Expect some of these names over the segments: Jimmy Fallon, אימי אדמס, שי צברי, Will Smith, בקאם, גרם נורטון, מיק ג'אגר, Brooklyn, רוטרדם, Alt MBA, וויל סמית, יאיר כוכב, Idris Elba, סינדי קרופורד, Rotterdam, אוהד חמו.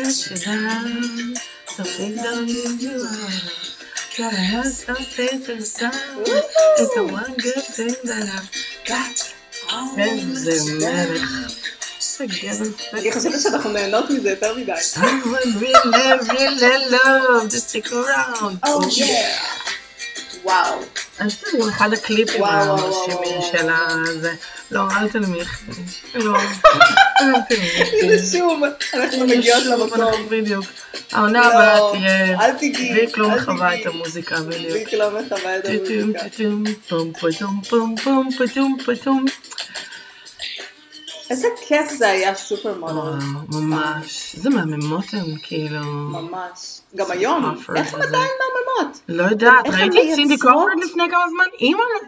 let you down. Something don't give you up. Gotta have some faith in the sun. It's the one good thing that I've got. And they matter. אני חושבת שאנחנו נהנות מזה יותר מדי. I would really, really love to stick around. Oh yeah. וואו. אני חושבת שזה אחד הקליפים המרשימים שלה. לא, אל תנמיך. לא, אל תנמיך. איזה שום. אנחנו מגיעות למקום. בדיוק. העונה הבאה תהיה. אל תגיעי. והיא כלום חווה את המוזיקה. והיא כלום חווה את המוזיקה. פטום פטום פטום פטום פטום פטום פטום. איזה כיף זה היה סופר מודל. ממש. זה מהממות הם כאילו. ממש. גם היום. איך הם עדיין מהממות? לא יודעת. ראיתי את סינדי קרופורד לפני כמה זמן? אימא'לה.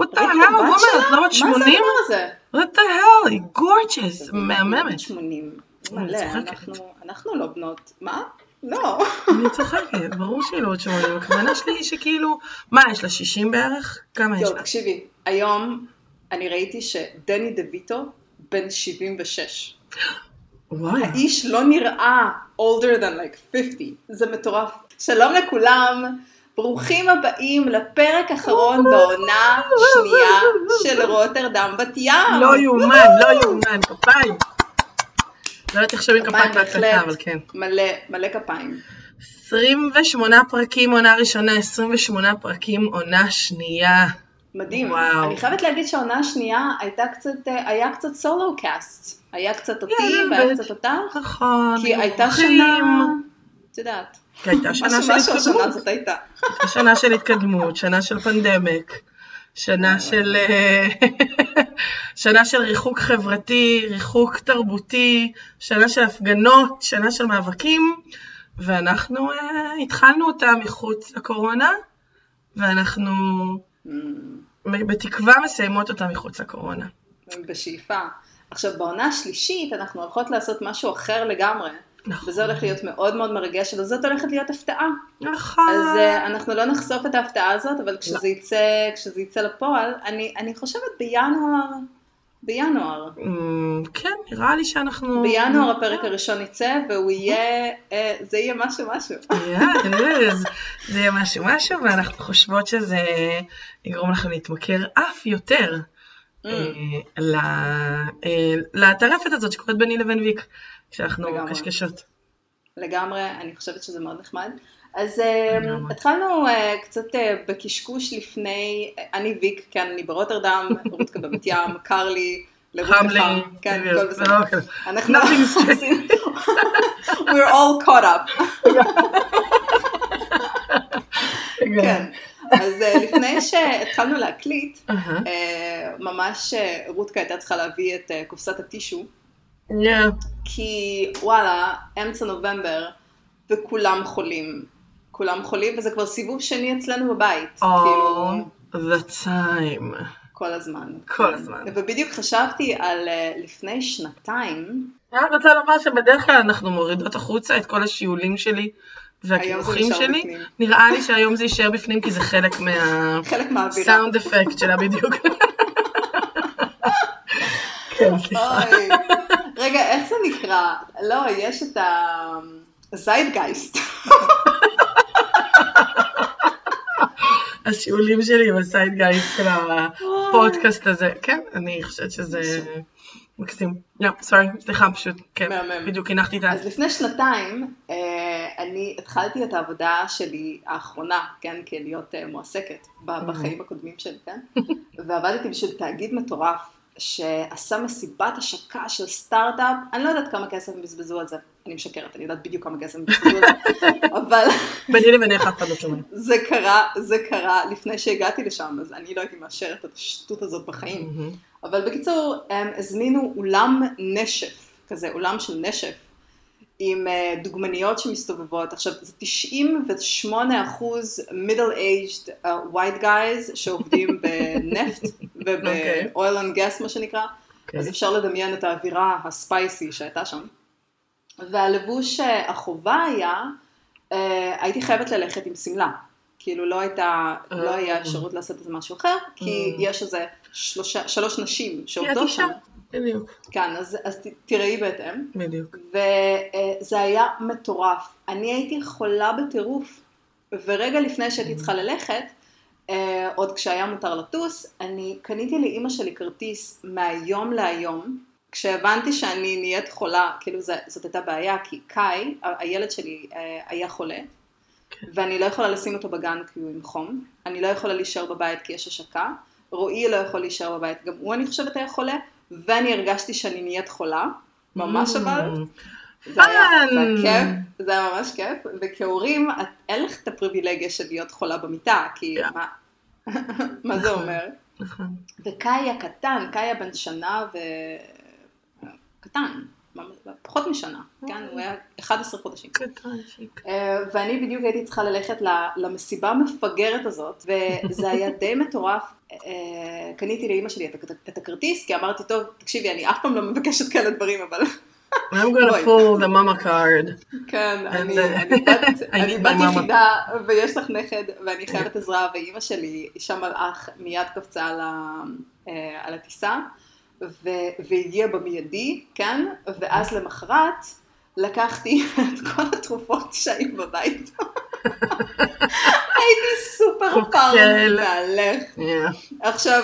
What the hell? גומר, את לא עוד 80? מה זה הדבר הזה? What the hell? היא גורצ'ס. מהממת. 80. מלא. אנחנו לא בנות. מה? לא. אני צוחקת. ברור שהיא לא עוד 80. הכוונה שלי היא שכאילו... מה, יש לה 60 בערך? כמה יש לה? תקשיבי. היום אני ראיתי שדני דוויטו בן 76. וואי. האיש לא נראה older than like 50. זה מטורף. שלום לכולם, ברוכים הבאים לפרק אחרון בעונה שנייה של רוטרדם בת ים. לא יומן, לא יומן, כפיים. לא יודעת איך שומעים כפיים בהתחלה, אבל כן. מלא, מלא כפיים. 28 פרקים עונה ראשונה, 28 פרקים עונה שנייה. מדהים. וואו. אני חייבת להגיד שהעונה השנייה היה קצת סולו קאסט. היה קצת אותי והיה קצת אותך. נכון. כי הייתה שנה, את יודעת. כי הייתה שנה של התקדמות. השנה זאת הייתה. שנה של התקדמות, שנה של פנדמיק, שנה של ריחוק חברתי, ריחוק תרבותי, שנה של הפגנות, שנה של מאבקים, ואנחנו התחלנו אותה מחוץ לקורונה, ואנחנו... בתקווה מסיימות אותה מחוץ לקורונה. בשאיפה. עכשיו בעונה השלישית אנחנו הולכות לעשות משהו אחר לגמרי, וזה הולך להיות מאוד מאוד מרגש, וזאת הולכת להיות הפתעה. נכון. אז אנחנו לא נחשוף את ההפתעה הזאת, אבל כשזה יצא לפועל, אני חושבת בינואר. כן, נראה לי שאנחנו... בינואר הפרק הראשון יצא, והוא יהיה... זה יהיה משהו. זה יהיה משהו, ואנחנו חושבות שזה יגרום לכם להתמכר אף יותר לטרפת הזאת שקורית ביני לבין ויק, כשאנחנו קשקשות. לגמרי, אני חושבת שזה מאוד נחמד. אז התחלנו קצת בקשקוש לפני, אני ויק, כן, אני ברוטרדם, רודקה בבת ים, קר לי, לרודקה חם, כן, כל בסדר. אנחנו עושים, we're all caught up. כן, אז לפני שהתחלנו להקליט, ממש רודקה הייתה צריכה להביא את קופסת הטישו, כי וואלה, אמצע נובמבר, וכולם חולים. כולם חולים, וזה כבר סיבוב שני אצלנו בבית. All the time. כל הזמן. כל הזמן. ובדיוק חשבתי על לפני שנתיים. אני רוצה לומר שבדרך כלל אנחנו מורידות החוצה את כל השיעולים שלי והכיוכים שלי. נראה לי שהיום זה יישאר בפנים, כי זה חלק מה... חלק מהאווירה. סאונד אפקט שלה בדיוק. כן, סליחה. רגע, איך זה נקרא? לא, יש את ה... זיידגייסט. השיעולים שלי עם הזיידגייסט של הפודקאסט הזה. כן, אני חושבת שזה מקסים. לא, סורי, סליחה, פשוט, כן, בדיוק הנחתי את זה. אז לפני שנתיים אני התחלתי את העבודה שלי האחרונה, כן, כלהיות מועסקת בחיים הקודמים שלי, כן? ועבדתי בשביל תאגיד מטורף שעשה מסיבת השקה של סטארט-אפ, אני לא יודעת כמה כסף הם בזבזו על זה. אני משקרת, אני יודעת בדיוק כמה כסף הם בזבזו על זה, אבל... בדיוק בניח אף אחד לא שומע. זה קרה לפני שהגעתי לשם, אז אני לא הייתי מאשרת את השטות הזאת בחיים. אבל בקיצור, הם הזמינו אולם נשף, כזה אולם של נשף, עם דוגמניות שמסתובבות. עכשיו, זה 98% middle-aged white guys שעובדים בנפט וב-oil and gas, מה שנקרא. אז אפשר לדמיין את האווירה הספייסי שהייתה שם. והלבוש החובה היה, הייתי חייבת ללכת עם סמלה. כאילו לא היה אפשרות לעשות את זה משהו אחר, כי יש איזה 3 נשים שעובדות שם. בדיוק. כן, אז תראי בהתאם. בדיוק. וזה היה מטורף. אני הייתי חולה בטירוף, ורגע לפני שהייתי צריכה ללכת, עוד כשהיה מותר לטוס, אני קניתי לאמא שלי כרטיס מהיום להיום, כשהבנתי שאני נהיית חולה, כאילו זאת הייתה בעיה, כי קאי, הילד שלי היה חולה, ואני לא יכולה לשים אותו בגן כי הוא עם חום, אני לא יכולה להישאר בבית כי יש השקה, רועי לא יכול להישאר בבית, גם הוא אני חושבת היה חולה, ואני הרגשתי שאני נהיית חולה, ממש אבל, זה היה כיף, זה היה ממש כיף, וכהורים, אין לך את הפריבילגיה של להיות חולה במיטה, כי מה זה אומר? וקאי הקטן, קאי הבן שנה קטן, פחות משנה, כן, הוא היה 11 חודשים. ואני בדיוק הייתי צריכה ללכת למסיבה המפגרת הזאת, וזה היה די מטורף. קניתי לאמא שלי את הכרטיס, כי אמרתי, טוב, תקשיבי, אני אף פעם לא מבקשת כאלה דברים, אבל... I'm going to pull the mama card. כן, אני בת יחידה, ויש לך נכד, ואני חייבת עזרה, ואמא שלי, אישה מלאך, מיד קפצה על הטיסה, והגיע במיידי, כן? ואז למחרת לקחתי את כל התרופות שהיית בבית. הייתי סופר פארם מהלך. עכשיו,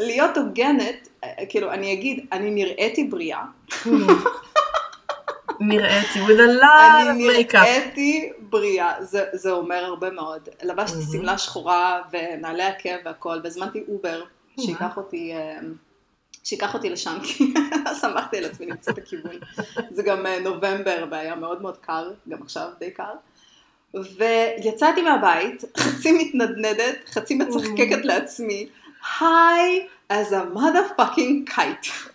להיות הוגנת, כאילו אני אגיד, אני נראיתי בריאה. נראיתי, with a lot of makeup. אני נראיתי בריאה, זה אומר הרבה מאוד. לבשתי סמלה שחורה ונעלי עקב והכל, והזמנתי אובר. שיקח אותי לשם, כי שמחתי על עצמי למצוא את הכיוון. זה גם נובמבר, והיה מאוד מאוד קר, גם עכשיו די קר. ויצאתי מהבית, חצי מתנדנדת, חצי מצחקקת לעצמי, Hi, as a motherfucking kite.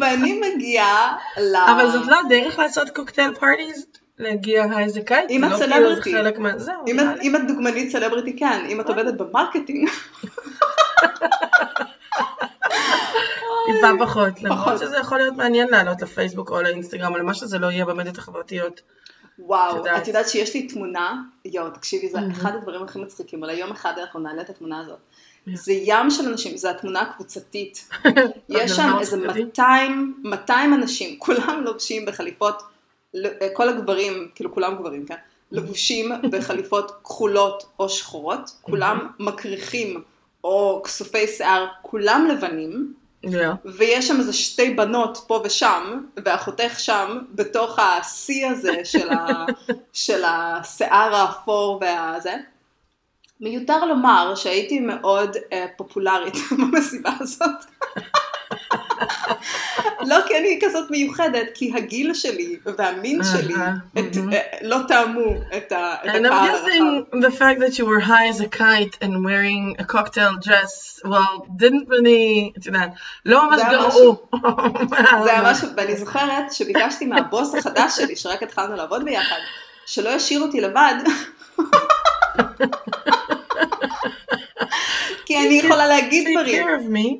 ואני מגיעה אבל זאת לא דרך לעשות קוקטייל פארטיז? להגיע היזקאית, אם את סלבריטי, אם את דוגמנית סלבריטי כן, אם את עובדת במרקטינג. טיפה פחות, למרות שזה יכול להיות מעניין לעלות לפייסבוק או לאינסטגרם, או למה שזה לא יהיה במדיות החברתיות. וואו, את יודעת שיש לי תמונה, יואו, תקשיבי, זה אחד הדברים הכי מצחיקים, אולי יום אחד אנחנו נעלה את התמונה הזאת. זה ים של אנשים, זה התמונה הקבוצתית. יש שם איזה 200 אנשים, כולם לובשים בחליפות, כל הגברים, כאילו כולם גברים, כן? לבושים בחליפות כחולות או שחורות, כולם מקריחים או כסופי שיער, כולם לבנים, ויש שם איזה שתי בנות פה ושם, ואחותך שם, בתוך השיא הזה של השיער האפור והזה. מיותר לומר שהייתי מאוד פופולרית במסיבה הזאת. לא כי אני כזאת מיוחדת, כי הגיל שלי והמין שלי לא טעמו את הקהל. And I'm guessing the fact that you were high as a kite and wearing a cocktail dress, well, didn't really, את יודעת, לא ממש גרעו. זה היה משהו, ואני זוכרת שביקשתי מהבוס החדש שלי, שרק התחלנו לעבוד ביחד, שלא ישאיר אותי לבד. כי אני יכולה להגיד דברים. Take care of me.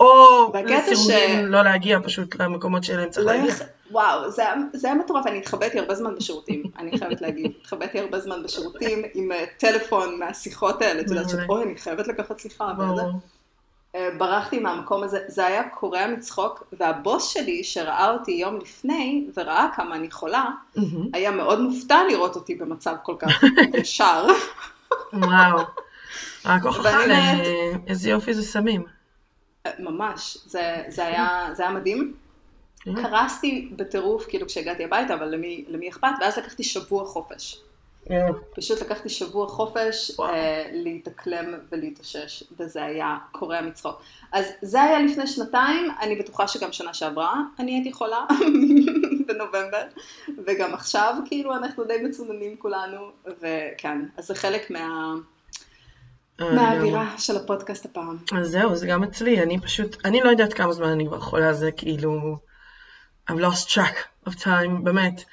או לסירובים לא להגיע פשוט למקומות שלהם צריך להגיע. וואו, זה היה מטורף, אני התחבאתי הרבה זמן בשירותים, אני חייבת להגיד, התחבאתי הרבה זמן בשירותים עם טלפון מהשיחות האלה, את יודעת שאוי, אני חייבת לקחת שיחה, ברחתי מהמקום הזה, זה היה קורע מצחוק, והבוס שלי שראה אותי יום לפני, וראה כמה אני חולה, היה מאוד מופתע לראות אותי במצב כל כך ישר. וואו, רק הוכחה איזה יופי זה סמים. ממש, זה היה מדהים. קרסתי בטירוף כאילו כשהגעתי הביתה, אבל למי אכפת? ואז לקחתי שבוע חופש. פשוט לקחתי שבוע חופש להתאקלם ולהתאושש, וזה היה קורע מצחוק. אז זה היה לפני שנתיים, אני בטוחה שגם שנה שעברה אני הייתי חולה בנובמבר, וגם עכשיו כאילו אנחנו די מצוננים כולנו, וכן, אז זה חלק מהאווירה של הפודקאסט הפעם. אז זהו, זה גם אצלי, אני לא יודעת כמה זמן אני כבר חולה, זה כאילו, I've lost track of time, באמת.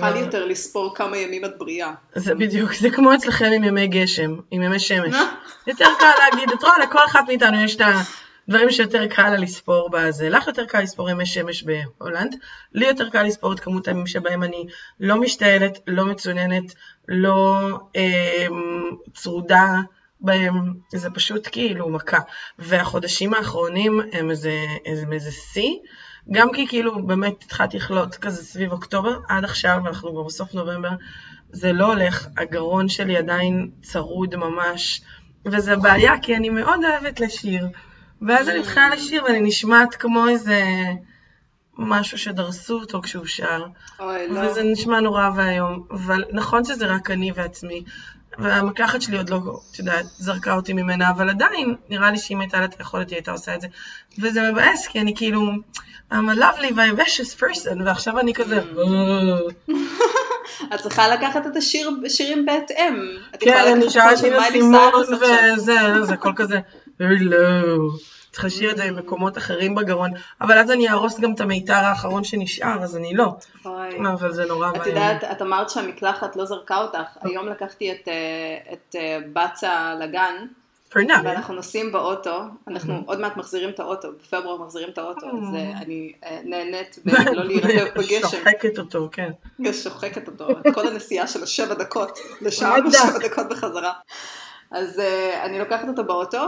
קל יותר לספור כמה ימים את בריאה. זה בדיוק, זה כמו אצלכם עם ימי גשם, עם ימי שמש. יותר קל להגיד, את רואה, לכל אחת מאיתנו יש את הדברים שיותר קל לה לספור בזה. לך יותר קל לספור ימי שמש בהולנד, לי יותר קל לספור את כמות הימים שבהם אני לא משתעלת, לא מצוננת, לא צרודה, בהם, זה פשוט כאילו מכה. והחודשים האחרונים הם איזה סי, גם כי כאילו באמת התחלתי לחלות כזה סביב אוקטובר, עד עכשיו, ואנחנו כבר בסוף נובמבר, זה לא הולך, הגרון שלי עדיין צרוד ממש, וזה בעיה, כי אני מאוד אוהבת לשיר, ואז אני מתחילה לשיר, ואני נשמעת כמו איזה משהו שדרסו אותו כשהוא שר, וזה נשמע נורא והיום, אבל נכון שזה רק אני ועצמי, והמקחת שלי עוד לא, תדעת, זרקה אותי ממנה, אבל עדיין נראה לי שאם הייתה לה את היכולת, היא הייתה עושה את זה, וזה מבאס, כי אני כאילו, I'm a lovely, vivacious person, ועכשיו אני כזה, את צריכה לקחת את השירים בהתאם. כן, אני שאלתי לסימון וזה, זה כל כזה, very low, צריך לשיר את זה במקומות אחרים בגרון, אבל אז אני ארוס גם את המיתר האחרון שנשאר, אז אני לא. אבל זה נורא. את יודעת, את אמרת שהמקלחת לא זרקה אותך, היום לקחתי את בצה לגן, ואנחנו נוסעים באוטו, אנחנו עוד מעט מחזירים את האוטו, בפברואר מחזירים את האוטו, אז אני נהנית ולא להירטב בגשם. שוחקת אותו, כן. שוחקת אותו, כל הנסיעה של 7 דקות, לשעה 7 דקות בחזרה. אז אני לוקחת אותו באוטו,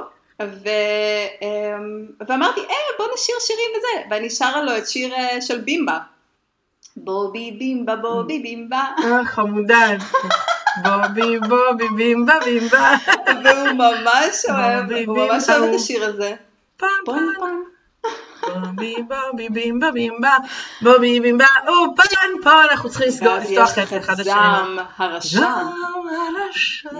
ואמרתי, בוא נשיר שירים וזה, ואני שרה לו את שיר של בימבה. בובי בימבה, בובי בימבה. חמודן. בובי בובי בימבה בימבה. והוא ממש אוהב, הוא ממש אוהב את השיר הזה. פעם פעם. בובי בובי בימבה בימבה. בובי בימבה, פעם פעם. אנחנו צריכים לפתוח את אחד השירים. זעם הרשע. זעם הרשע.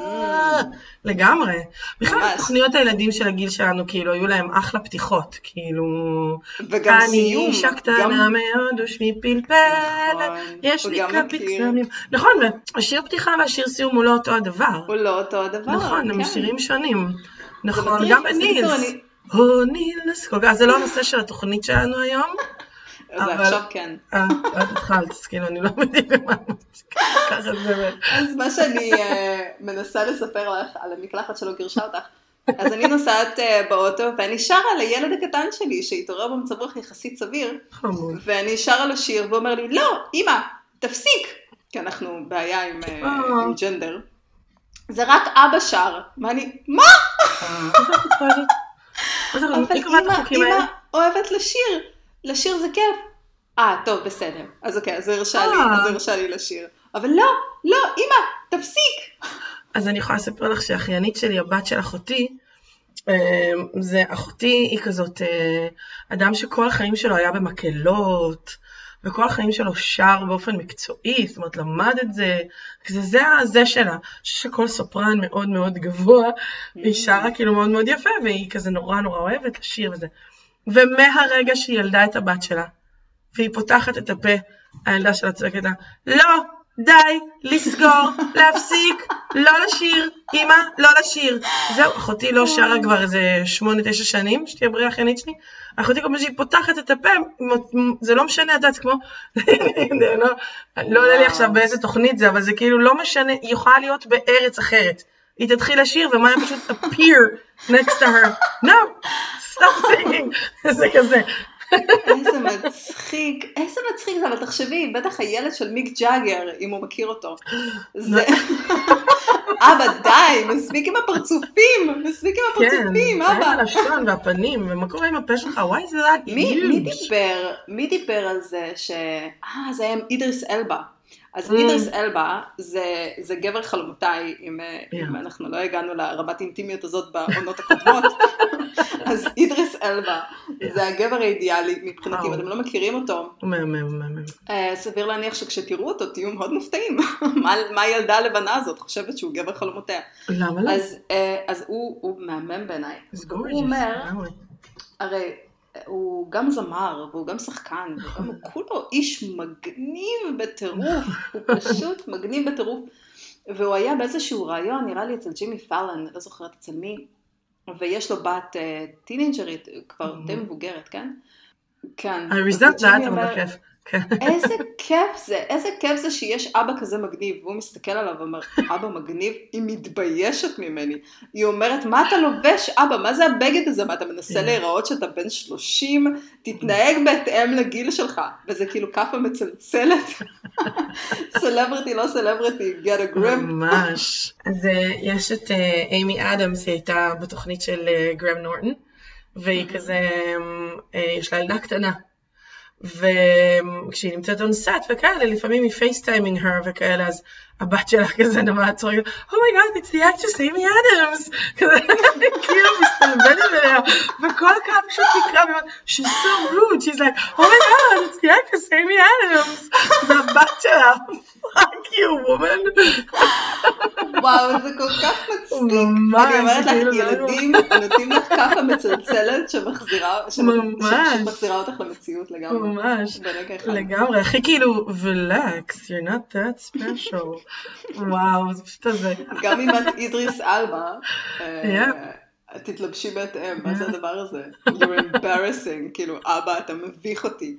לגמרי. בכלל, תוכניות הילדים של הגיל שלנו, כאילו, היו להם אחלה פתיחות, כאילו. וגם סיום. אני אישה קטנה מאוד, ושמי פלפל, יש לי כפית קטנים. נכון, השיר פתיחה והשיר סיום הוא לא אותו הדבר. הוא לא אותו הדבר. נכון, הם שירים שונים. נכון, גם הנילס. הוא נילס. זה לא הנושא של התוכנית שלנו היום. אז עכשיו כן. את התחלת, כאילו, אני לא מדהימה מה מצליחה. אז מה שאני מנסה לספר לך על המקלחת שלא גירשה אותך, אז אני נוסעת באוטו, ואני שרה לילד הקטן שלי, שהתעורר במצב רוח יחסית סביר, ואני שרה לו שיר, והוא אומר לי, לא, אמא, תפסיק, כי אנחנו בעיה עם ג'נדר. זה רק אבא שר. ואני, מה? אבל אמא אוהבת לשיר. לשיר זה כיף. טוב, בסדר. אז אוקיי, אז הרשה לי לשיר. אבל לא, אמא, תפסיק. אז אני יכולה לספר לך שהאחיינית שלי, הבת של אחותי, זה אחותי היא כזאת, אדם שכל החיים שלו היה במקלות, וכל החיים שלו שר באופן מקצועי, זאת אומרת, למד את זה, זה שלה, שכל סופרן מאוד מאוד גבוה, היא שרה כאילו מאוד מאוד יפה, והיא כזה נורא נורא אוהבת לשיר וזה. ומהרגע שהיא ילדה את הבת שלה, והיא פותחת את הפה, הילדה שלה צועקת לה, לא, די, לסגור, להפסיק, לא לשיר, אמא, לא לשיר. זהו, אחותי לא שרה כבר איזה 8-9 שנים, שתהיה בריאה אחרנית שלי, אחותי כמו שהיא פותחת את הפה, זה לא משנה, את כמו, לא עולה לי עכשיו באיזה תוכנית זה, אבל זה כאילו לא משנה, היא יכולה להיות בארץ אחרת. היא תתחיל לשיר, ומאיה פשוט appear next to her. No, stop singing. זה כזה. איזה מצחיק, איזה מצחיק זה, אבל תחשבי, בטח הילד של מיק ג'אגר, אם הוא מכיר אותו. זה, אבא די, מספיק עם הפרצופים, אבא. כן, היה לשון והפנים, ומה קורה עם הפה שלך, וואי זה רק איוש. מי דיבר על זה ש... זה היה עם אידריס אלבה. אז אידריס אלבה זה גבר חלומותיי, אם אנחנו לא הגענו לרמת אינטימיות הזאת בעונות הקודמות, אז אידריס אלבה זה הגבר האידיאלי מבחינתי, אם אתם לא מכירים אותו, סביר להניח שכשתראו אותו תהיו מאוד מופתעים, מה הילדה הלבנה הזאת חושבת שהוא גבר חלומותיה. אז הוא מהמם בעיניי, הוא אומר, הרי הוא גם זמר, והוא גם שחקן, והוא כולו איש מגניב בטירוף, הוא פשוט מגניב בטירוף, והוא היה באיזשהו רעיון, נראה לי אצל ג'ימי פאלן, לא זוכרת אצל מי, ויש לו בת טינג'רית, כבר די מבוגרת, כן? כן. I resent that, אבל בכיף. איזה כיף זה, איזה כיף זה שיש אבא כזה מגניב, והוא מסתכל עליו ואומר, אבא מגניב, היא מתביישת ממני, היא אומרת, מה אתה לובש אבא, מה זה הבגד הזה, מה אתה מנסה להיראות שאתה בן 30, תתנהג בהתאם לגיל שלך, וזה כאילו כפה מצלצלת, סלברטי לא סלברטי, get a grip. ממש, אז יש את אימי אדמס, היא הייתה בתוכנית של גרם נורטון, והיא כזה, יש לה ילדה קטנה, וכשהיא נמצאת אונסת וכאלה, לפעמים היא פייסטיימינג הר וכאלה, אז הבת שלה כזה נמד צורג, Oh my God, it's the actress Amy Adams, כזה, כאילו, מסתלבנת אליה, וכל כך פשוט נקרא, she's so rude, she's like, Oh my God, it's the actress Amy Adams, והבת שלה, fuck you woman. וואו, זה כל כך מצליק, אני אומרת לך, ילדים נותנים לך ככה מצלצלת, שמחזירה אותך למציאות לגמרי. ממש, לגמרי, הכי כאילו, relax, you're not that special. וואו, זה פשוט הזה. גם אם את אידריס אלבה, תתלבשי בהתאם, מה זה הדבר הזה? You're embarrassing, כאילו, אבא, אתה מביך אותי.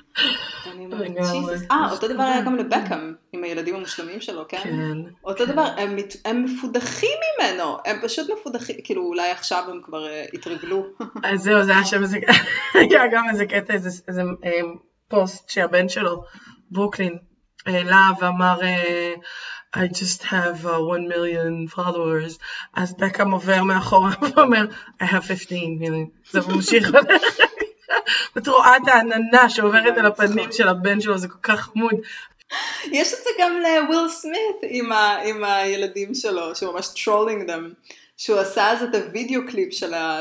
אני אומרת, Jesus. אותו דבר היה גם לבקאם, עם הילדים המושלמים שלו, כן? אותו דבר, הם מפודחים ממנו, הם פשוט מפודחים, כאילו, אולי עכשיו הם כבר התרגלו. אז זהו, זה היה שם איזה, היה גם איזה קטע, איזה פוסט שהבן שלו, ברוקלין, העלה ואמר, I just have 1 million followers, אז בקאם עובר מאחורה ואומר, I have 15 million, זה ממשיך. ואת רואה את העננה שעוברת על הפנים של הבן שלו, זה כל כך חמוד. יש את זה גם לוויל סמית עם הילדים שלו, שהוא ממש trolling them, שהוא עשה אז את הווידאו קליפ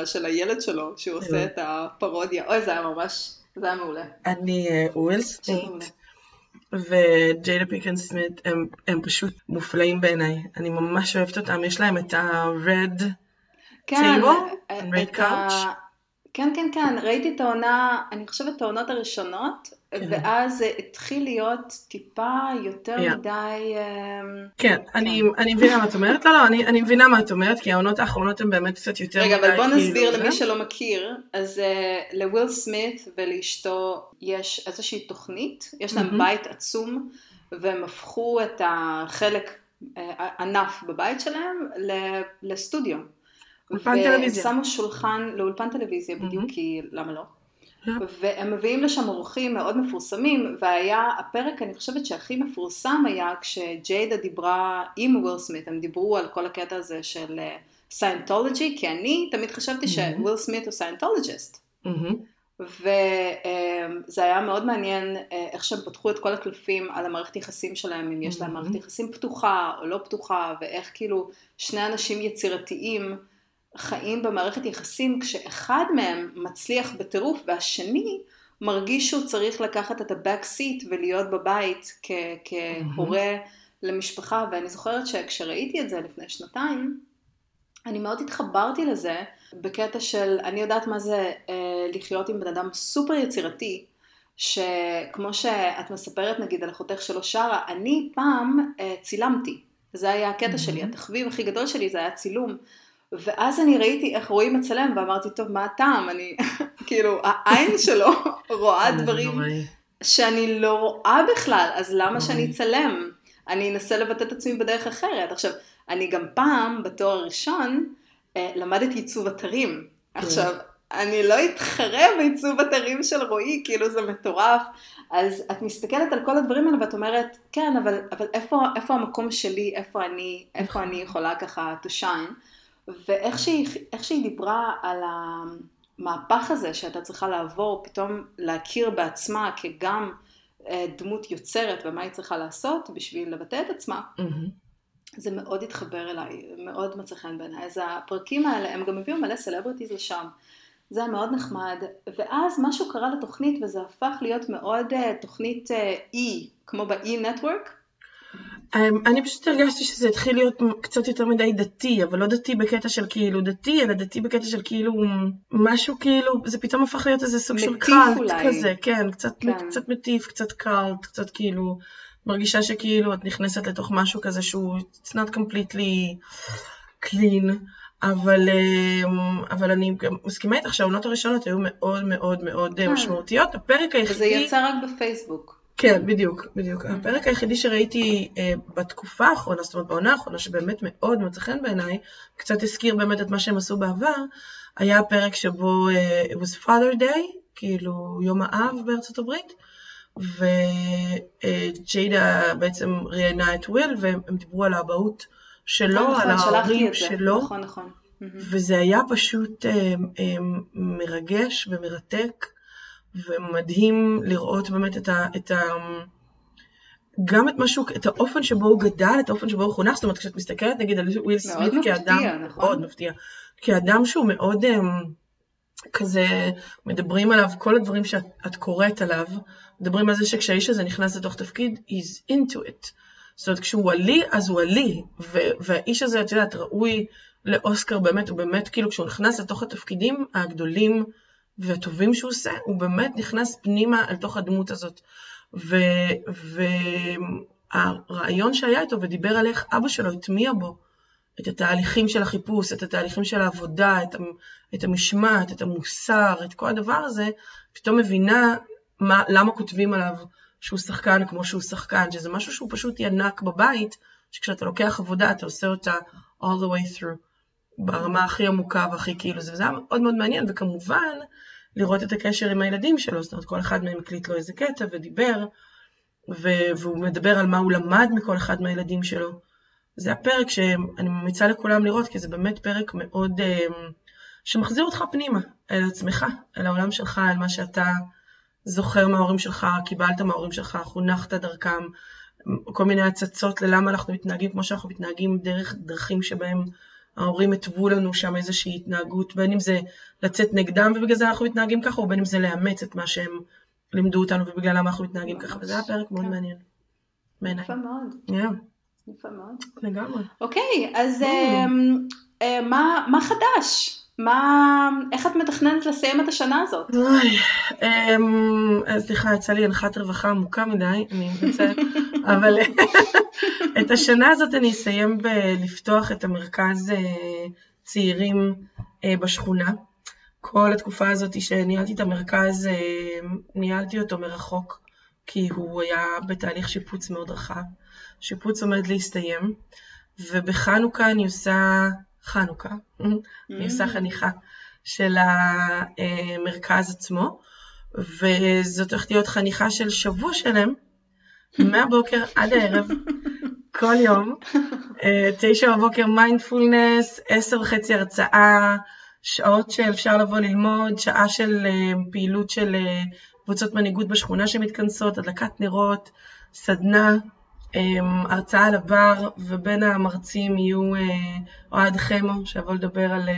של הילד שלו, שהוא עושה את הפרודיה, אוי זה היה ממש, זה היה מעולה. אני וויל סמית. וג'יידה פינקט סמית הם פשוט מופלאים בעיניי, אני ממש אוהבת אותם, יש להם את ה-red table, red couch. כן, ראיתי את העונה, אני חושבת את העונות הראשונות, ואז התחיל להיות טיפה יותר מדי... כן, אני מבינה מה את אומרת, לא, אני מבינה מה את אומרת, כי העונות האחרונות הן באמת קצת יותר... רגע, אבל בוא נסביר למי שלא מכיר, אז לוויל סמית ולאשתו יש איזושהי תוכנית, יש להם בית עצום, והם הפכו את החלק ענף בבית שלהם לסטודיו. לאולפן טלוויזיה. ושמו שולחן לאולפן טלוויזיה, בדיוק כי למה לא? והם מביאים לשם אורחים מאוד מפורסמים, והיה הפרק, אני חושבת שהכי מפורסם היה כשג'יידה דיברה עם וויל סמית, הם דיברו על כל הקטע הזה של סיינטולוגי, כי אני תמיד חשבתי שוויל סמית הוא סיינטולוגיסט. וזה היה מאוד מעניין איך שהם פתחו את כל הקלפים על המערכת יחסים שלהם, אם יש להם מערכת יחסים פתוחה או לא פתוחה, ואיך כאילו שני אנשים יצירתיים, חיים במערכת יחסים כשאחד מהם מצליח בטירוף והשני מרגיש שהוא צריך לקחת את ה-back seat ולהיות בבית כהורה למשפחה. ואני זוכרת שכשראיתי את זה לפני 2 אני מאוד התחברתי לזה בקטע של אני יודעת מה זה לחיות עם בן אדם סופר יצירתי שכמו שאת מספרת נגיד על אחותך שלו שרה, אני פעם צילמתי, זה היה הקטע שלי, התחביב הכי גדול שלי זה היה צילום. ואז אני ראיתי איך רועי מצלם, ואמרתי, טוב, מה הטעם? אני, כאילו, העין שלו רואה דברים שאני לא רואה בכלל, אז למה שאני אצלם? אני אנסה לבטא את עצמי בדרך אחרת. עכשיו, אני גם פעם, בתואר הראשון, למדתי עיצוב אתרים. עכשיו, אני לא אתחרה בעיצוב אתרים של רועי, כאילו זה מטורף. אז את מסתכלת על כל הדברים האלה, ואת אומרת, כן, אבל איפה המקום שלי, איפה אני יכולה ככה to shine? ואיך שהיא דיברה על המהפך הזה שאתה צריכה לעבור, פתאום להכיר בעצמה כגם דמות יוצרת ומה היא צריכה לעשות בשביל לבטא את עצמה, זה מאוד התחבר אליי, מאוד מצחן בעיניי. אז הפרקים האלה, הם גם הביאו מלא סלבריטיז לשם, זה היה מאוד נחמד. ואז משהו קרה לתוכנית וזה הפך להיות מאוד תוכנית E, כמו ב-E-Network, אני פשוט הרגשתי שזה התחיל להיות קצת יותר מדי דתי, אבל לא דתי בקטע של כאילו דתי, אלא דתי בקטע של כאילו משהו כאילו, זה פתאום הפך להיות איזה סוג של קלט כזה, כן, קצת מטיף, קצת קלט, קצת כאילו, מרגישה שכאילו את נכנסת לתוך משהו כזה שהוא it's not completely clean, אבל אני מסכימה איתך שהעונות הראשונות היו מאוד מאוד מאוד משמעותיות, הפרק היחידי... וזה יצא רק בפייסבוק. כן, בדיוק. הפרק היחידי שראיתי בתקופה האחרונה, זאת אומרת בעונה האחרונה, שבאמת מאוד מצחן בעיניי, קצת הזכיר באמת את מה שהם עשו בעבר, היה הפרק שבו, it was Father Day, כאילו יום האב בארצות הברית, וג'יידה בעצם ראיינה את וויל, והם דיברו על האבהות שלו, על ההורים שלו. נכון. וזה היה פשוט מרגש ומרתק, ומדהים לראות באמת גם את משהו, את האופן שבו הוא גדל, את האופן שבו הוא חונך, זאת אומרת, כשאת מסתכלת נגיד על וויל סמית כאדם, מאוד מפתיע, כאדם שהוא מאוד כזה, מדברים עליו, כל הדברים שאת קוראת עליו, מדברים על זה שכשהאיש הזה נכנס לתוך תפקיד, he's into it. זאת אומרת, כשהוא עלי, אז הוא עלי, והאיש הזה, את יודעת, ראוי לאוסקר באמת, הוא באמת, כאילו, כשהוא נכנס לתוך התפקידים הגדולים, והטובים שהוא עושה, הוא באמת נכנס פנימה אל תוך הדמות הזאת. והרעיון שהיה איתו, ודיבר על איך אבא שלו התמיע בו, את התהליכים של החיפוש, את התהליכים של העבודה, את המשמעת, את המוסר, את כל הדבר הזה, פתאום מבינה למה כותבים עליו שהוא שחקן כמו שהוא שחקן, שזה משהו שהוא פשוט ינק בבית, שכשאתה לוקח עבודה, אתה עושה אותה all the way through, ברמה הכי עמוקה והכי כאילו, זה היה מאוד מאוד מעניין, וכמובן, לראות את הקשר עם הילדים שלו, זאת אומרת, כל אחד מהם הקליט לו איזה קטע ודיבר, והוא מדבר על מה הוא למד מכל אחד מהילדים שלו. זה הפרק שאני ממיצה לכולם לראות, כי זה באמת פרק מאוד, שמחזיר אותך פנימה, אל עצמך, אל העולם שלך, אל מה שאתה זוכר מההורים שלך, קיבלת מההורים שלך, חונכת דרכם, כל מיני הצצות ללמה אנחנו מתנהגים, כמו שאנחנו מתנהגים דרך דרכים שבהם ההורים הטבו לנו שם איזושהי התנהגות, בין אם זה לצאת נגדם ובגלל זה אנחנו מתנהגים ככה, או בין אם זה לאמץ את מה שהם לימדו אותנו ובגלל למה אנחנו מתנהגים ככה, וזה היה פרק מאוד מעניין. יפה מאוד. יפה מאוד. לגמרי. אוקיי, אז מה חדש? איך את מתכננת לסיים את השנה הזאת? סליחה, יצא לי הנחת רווחה עמוקה מדי, אני מתנצלת, אבל את השנה הזאת אני אסיים בלפתוח את המרכז צעירים בשכונה. כל התקופה הזאת שניהלתי את המרכז, ניהלתי אותו מרחוק, כי הוא היה בתהליך שיפוץ מאוד רחב. שיפוץ עומד להסתיים, ובחנוכה אני עושה חנוכה, חניכה של המרכז עצמו, וזאת הולכת להיות חניכה של שבוע שלם, מהבוקר עד הערב, כל יום, 9:00 בבוקר מיינדפולנס, 10:30 הרצאה, שעות שאפשר לבוא ללמוד, שעה של פעילות של קבוצות מנהיגות בשכונה שמתכנסות, הדלקת נרות, סדנה, הרצאה על הבר, ובין המרצים יהיו אוהד חמו, שיבוא לדבר על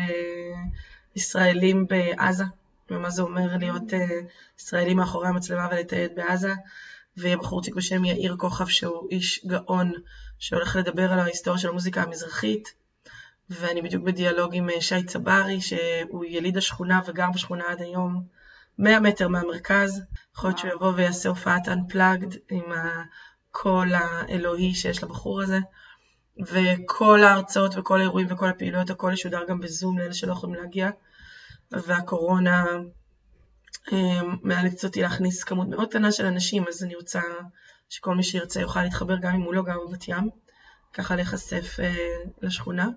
ישראלים בעזה, ומה זה אומר להיות ישראלים מאחורי המצלמה ולטייד בעזה, ובחורצ'יק בשם יאיר כוכב, שהוא איש גאון, שהולך לדבר על ההיסטוריה של המוזיקה המזרחית, ואני בדיוק בדיאלוג עם שי צברי, שהוא יליד השכונה וגר בשכונה עד היום, 100 מטר מהמרכז, יכול להיות שהוא יבוא ויעשה הופעת Unplugged עם כל האלוהי שיש לבחור הזה, וכל ההרצאות וכל האירועים וכל הפעילויות, הכל ישודר גם בזום לאלה שלא יכולים להגיע, והקורונה מאלצת אותי להכניס כמות מאוד קטנה של אנשים, אז אני רוצה שכל מי שירצה יוכל להתחבר גם אם הוא לא גר בבת ים, ככה להיחשף לשכונה,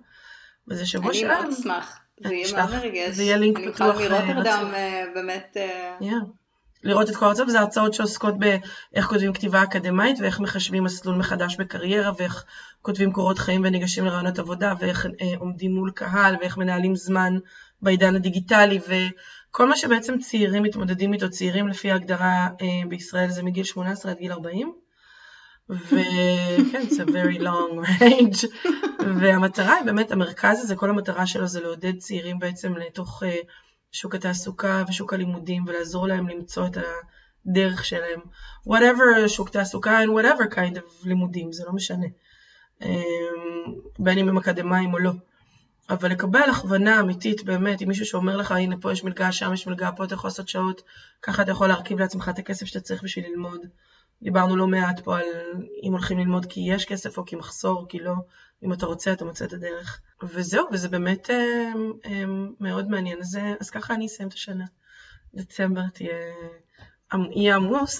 וזה שבוע שלנו. אני מאוד אשמח, זה יהיה מאוד מרגש. זה יהיה לינק פתוח. אני יכולה מרוטרדם באמת. לראות את כל הרצאות, וזה הרצאות שעוסקות באיך כותבים כתיבה אקדמית, ואיך מחשבים מסלול מחדש בקריירה, ואיך כותבים קורות חיים וניגשים לרעיונות עבודה, ואיך עומדים מול קהל, ואיך מנהלים זמן בעידן הדיגיטלי, וכל מה שבעצם צעירים מתמודדים איתו, צעירים לפי ההגדרה בישראל, זה מגיל 18 עד גיל 40, וכן, it's a very long range, והמטרה היא באמת, המרכז הזה, כל המטרה שלו זה לעודד צעירים בעצם לתוך שוק התעסוקה ושוק הלימודים, ולעזור להם למצוא את הדרך שלהם. Whatever שוק תעסוקה and whatever kind of לימודים, זה לא משנה. בין אם הם אקדמיים או לא. אבל לקבל הכוונה אמיתית באמת, עם מישהו שאומר לך, הנה פה יש מלגה, שם יש מלגה, פה אתה יכול לעשות שעות, ככה אתה יכול להרכיב לעצמך את הכסף שאתה צריך בשביל ללמוד. דיברנו לא מעט פה על אם הולכים ללמוד כי יש כסף או כי מחסור, כי לא. אם אתה רוצה, אתה מוצא את הדרך. וזהו, וזה באמת מאוד מעניין. אז ככה אני אסיים את השנה. דצמבר תהיה יהיה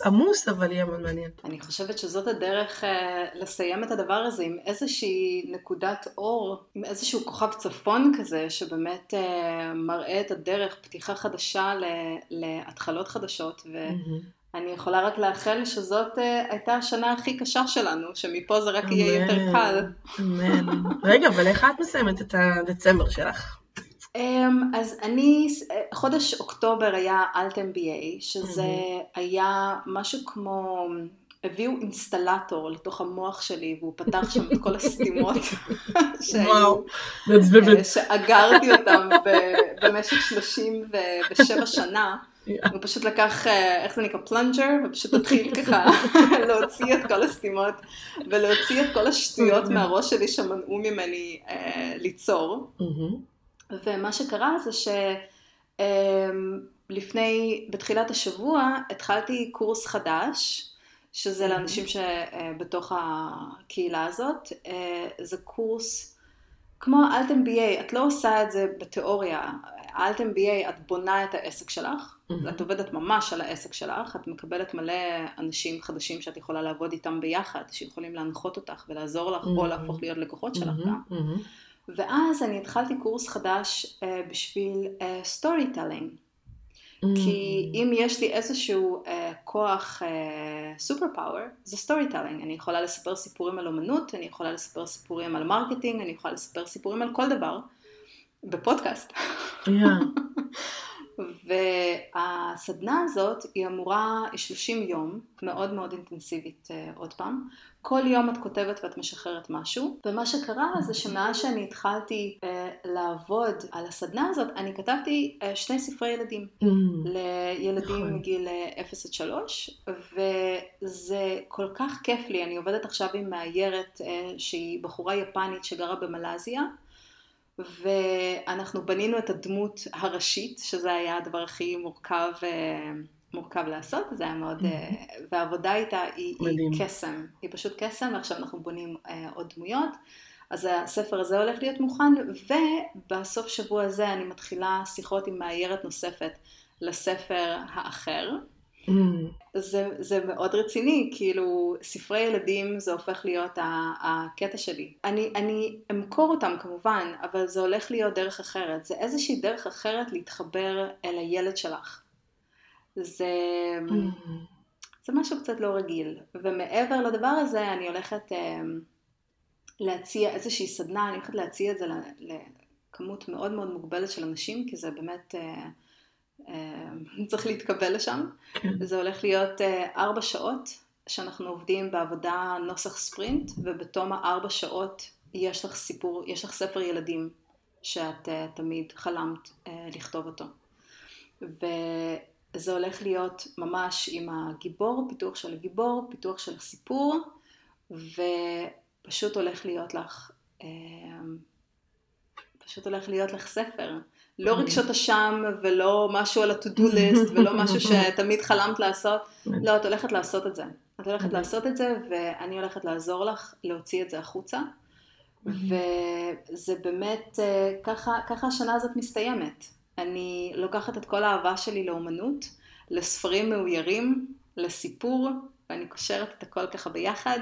עמוס, אבל יהיה מאוד מעניין. אני חושבת שזאת הדרך לסיים את הדבר הזה עם איזושהי נקודת אור, עם איזשהו כוכב צפון כזה, שבאמת מראה את הדרך, פתיחה חדשה להתחלות חדשות, ואני יכולה רק לאחל שזאת הייתה השנה הכי קשה שלנו, שמפה זה רק יהיה יותר קל. אמן. רגע, אבל איך את מסיימת את הדצמבר שלך? אז אני, חודש אוקטובר היה Alt MBA, שזה היה משהו כמו, הביאו אינסטלטור לתוך המוח שלי, והוא פתח שם את כל הסתימות שאגרתי אותם במשך 37 שנה. הוא פשוט לקח, איך זה נקרא, פלנג'ר, ופשוט התחיל ככה להוציא את כל הסתימות, ולהוציא את כל השטויות מהראש שלי שמנעו ממני ליצור. ומה שקרה זה שלפני, בתחילת השבוע, התחלתי קורס חדש, שזה לאנשים שבתוך הקהילה הזאת. זה קורס כמו Alt MBA, את לא עושה את זה בתיאוריה. Alt MBA, את בונה את העסק שלך, את עובדת ממש על העסק שלך, את מקבלת מלא אנשים חדשים שאת יכולה לעבוד איתם ביחד, שיכולים להנחות אותך ולעזור לך, או להפוך להיות לקוחות שלך גם. ואז אני התחלתי קורס חדש בשביל סטורי טלינג. כי אם יש לי איזשהו כוח סופר פאוור, זה סטורי טלינג. אני יכולה לספר סיפורים על אומנות, אני יכולה לספר סיפורים על מרקטינג, אני יכולה לספר סיפורים על כל דבר, בפודקאסט. והסדנה הזאת היא אמורה, היא 30 יום, מאוד מאוד אינטנסיבית עוד פעם. כל יום את כותבת ואת משחררת משהו, ומה שקרה זה שמאז שאני התחלתי לעבוד על הסדנה הזאת, אני כתבתי שני ספרי ילדים, לילדים מגיל 0 עד 3, וזה כל כך כיף לי. אני עובדת עכשיו עם מאיירת שהיא בחורה יפנית שגרה במלזיה, ואנחנו בנינו את הדמות הראשית, שזה היה הדבר הכי מורכב לעשות, זה היה מאוד, והעבודה איתה היא קסם, היא פשוט קסם, ועכשיו אנחנו בונים עוד דמויות, אז הספר הזה הולך להיות מוכן, ובסוף שבוע הזה אני מתחילה שיחות עם מאיירת נוספת לספר האחר, זה מאוד רציני, כאילו ספרי ילדים זה הופך להיות הקטע שלי. אני אמכור אותם כמובן, אבל זה הולך להיות דרך אחרת, זה איזושהי דרך אחרת להתחבר אל הילד שלך. זה משהו קצת לא רגיל, ומעבר לדבר הזה אני הולכת להציע איזושהי סדנה, אני הולכת להציע את זה לכמות מאוד מאוד מוגבלת של אנשים, כי זה באמת צריך להתקבל לשם. זה הולך להיות 4 שעות שאנחנו עובדים בעבודה נוסח ספרינט, ובתום 4 שעות יש לך סיפור, יש לך ספר ילדים שאת תמיד חלמת לכתוב אותו. וזה הולך להיות ממש עם הגיבור, פיתוח של הגיבור, פיתוח של הסיפור, ופשוט הולך להיות לך ספר. לא רגשות אשם, ולא משהו על ה-to-do list, ולא משהו שתמיד חלמת לעשות. לא, את הולכת לעשות את זה. את הולכת לעשות את זה, ואני הולכת לעזור לך להוציא את זה החוצה. וזה באמת, ככה השנה הזאת מסתיימת. אני לוקחת את כל האהבה שלי לאומנות, לספרים מאוירים, לסיפור, ואני קושרת את הכל ככה ביחד.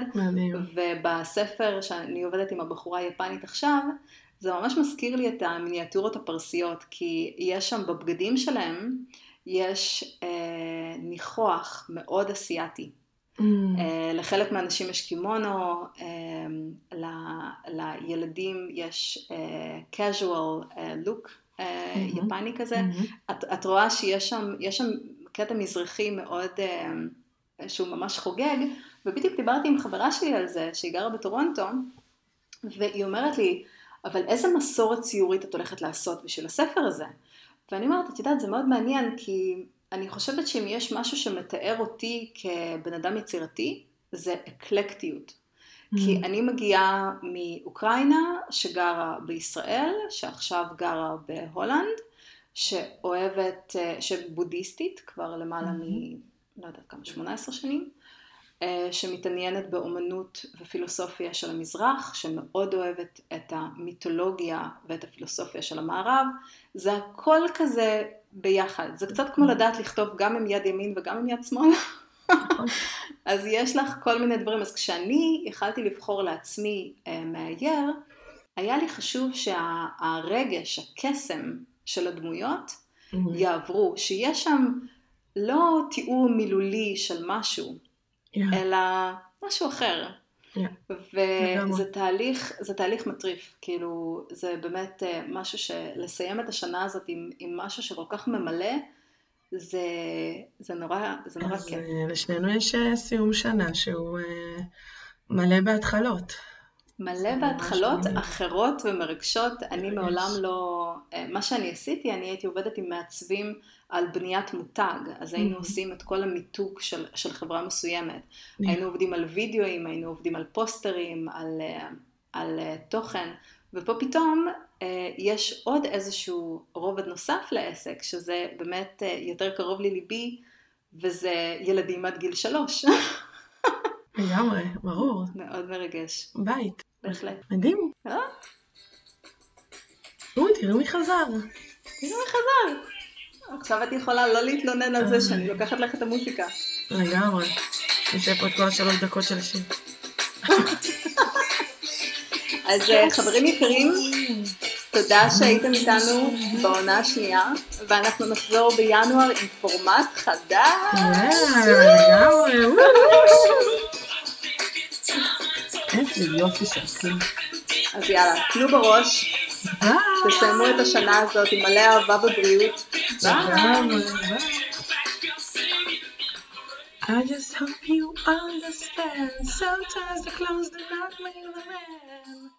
ובספר שאני עובדת עם הבחורה היפנית עכשיו, זה ממש מזכיר לי את המיניאטורות הפרסיות, כי יש שם בבגדים שלהם, יש ניחוח מאוד אסיאטי. לחלק מהאנשים יש קימונו, לילדים יש casual look יפני כזה. את רואה שיש שם קטע מזרחי מאוד, שהוא ממש חוגג, ובדיוק דיברתי עם חברה שלי על זה, שהיא גרה בטורונטו, והיא אומרת לי, אבל איזה מסורת ציורית את הולכת לעשות בשביל הספר הזה? ואני אומרת, את יודעת, זה מאוד מעניין, כי אני חושבת שאם יש משהו שמתאר אותי כבן אדם יצירתי, זה אקלקטיות. כי אני מגיעה מאוקראינה, שגרה בישראל, שעכשיו גרה בהולנד, שאוהבת, שבודהיסטית, כבר למעלה לא יודעת כמה, 18 שנים, שמתעניינת באומנות ופילוסופיה של המזרח, שמאוד אוהבת את המיתולוגיה ואת הפילוסופיה של המערב. זה הכל כזה ביחד. זה קצת כמו לדעת לכתוב גם עם יד ימין וגם עם יד שמאל. אז יש לך כל מיני דברים. אז כשאני יכלתי לבחור לעצמי מאייר, היה לי חשוב שהרגש, הקסם של הדמויות יעברו, שיש שם לא תיאור מילולי של משהו, אלא משהו אחר. וזה תהליך מטריף, כאילו זה באמת משהו שלסיים את השנה הזאת עם משהו שכל כך ממלא, זה נורא כיף. לשנינו יש סיום שנה שהוא מלא בהתחלות. מלא בהתחלות אחרות ומרגשות. אני מעולם לא, מה שאני עשיתי, אני הייתי עובדת עם מעצבים על בניית מותג, אז היינו עושים את כל המיתוק של חברה מסוימת, היינו עובדים על וידאוים, היינו עובדים על פוסטרים, על תוכן, ופה פתאום יש עוד איזשהו רובד נוסף לעסק, שזה באמת יותר קרוב לליבי, וזה ילדים עד גיל 3. לגמרי, ברור. מאוד מרגש. בית. בהחלט. מדהים. תראו מי חזר. עכשיו את יכולה לא להתלונן על זה שאני לוקחת לך את המוזיקה. לגמרי. נשאר פה את כל 3 דקות של השיר. אז חברים יקרים, תודה שהייתם איתנו בעונה השנייה, ואנחנו נחזור בינואר עם פורמט חדש. לגמרי. איזה יופי שעושים. אז יאללה, תנו בראש. תסיימו את השנה הזאת עם מלא אהבה ובריאות. I just hope you understand. Sometimes the clothes do not make the man.